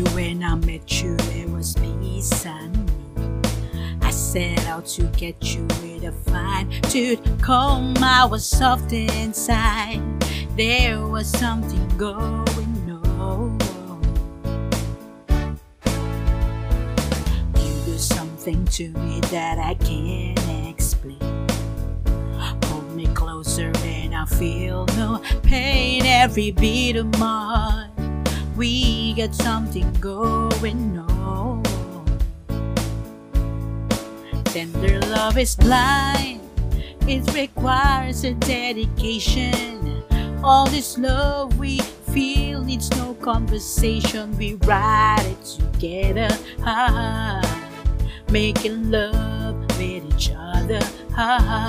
you when I met you, it was peace and me. I set out to get you with a fine tooth comb. I was soft inside. There was something going on. You do something to me that I can't explain. Hold me closer and I feel no pain. Every beat of mine, we got something going on. Tender love is blind. It requires a dedication. All this love we feel needs no conversation. We ride it together, ha -ha. Making love with each other, ha -ha.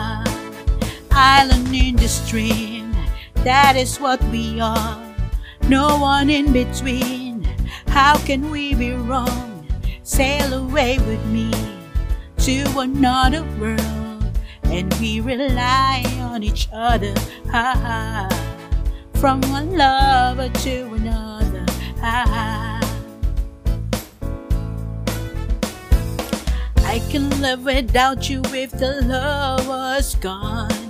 Island in the stream, that is what we are. No one in between, how can we be wrong? Sail away with me to another world, and we rely on each other, ha -ha. From one lover to another, ha -ha. I can live without you if the love was gone.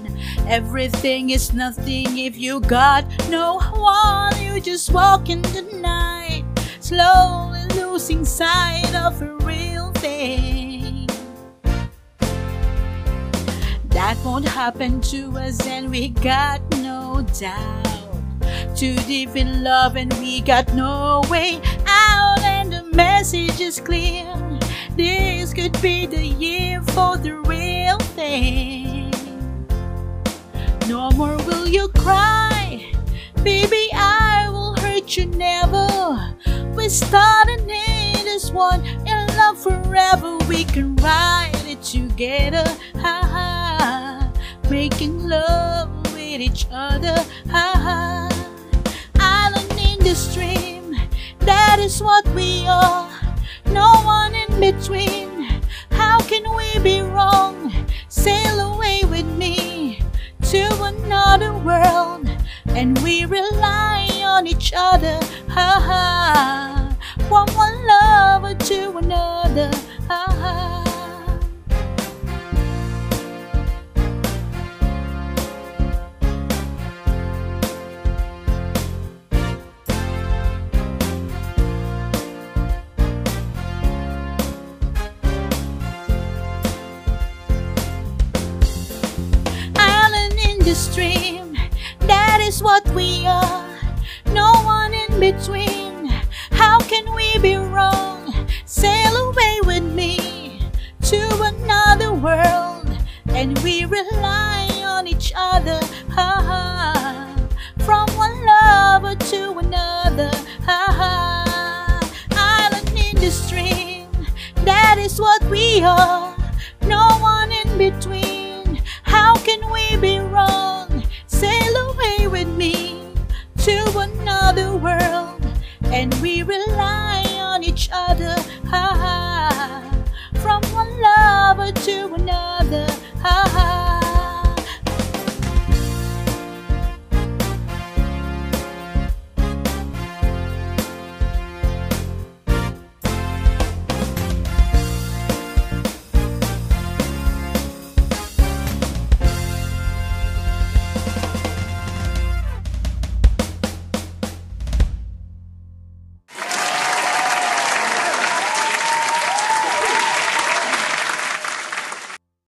Everything is nothing if you got no one. You just walk in the night, slowly losing sight of a real thing. That won't happen to us, and we got no doubt. Too deep in love, and we got no way out. And the message is clear, this could be the year for the real thing. No more will you cry, baby, I will hurt you never. We started in this one, in love forever. We can ride it together, ha -ha. Making love with each other, ha -ha. Island in the stream, that is what we are. No one in between, how can we be wrong? Sail away with me to another world, and we rely on each other, ha -ha. From one lover to another, ha -ha. Stream, that is what we are. No one in between, how can we be wrong? Sail away with me to another world, and we rely on each other, ha -ha. From one lover to another, ha -ha. Island in the stream, that is what we are. No one in between, how can we be wrong? Sail away with me to another world, and we rely on each other, ha -ha. From one lover to another.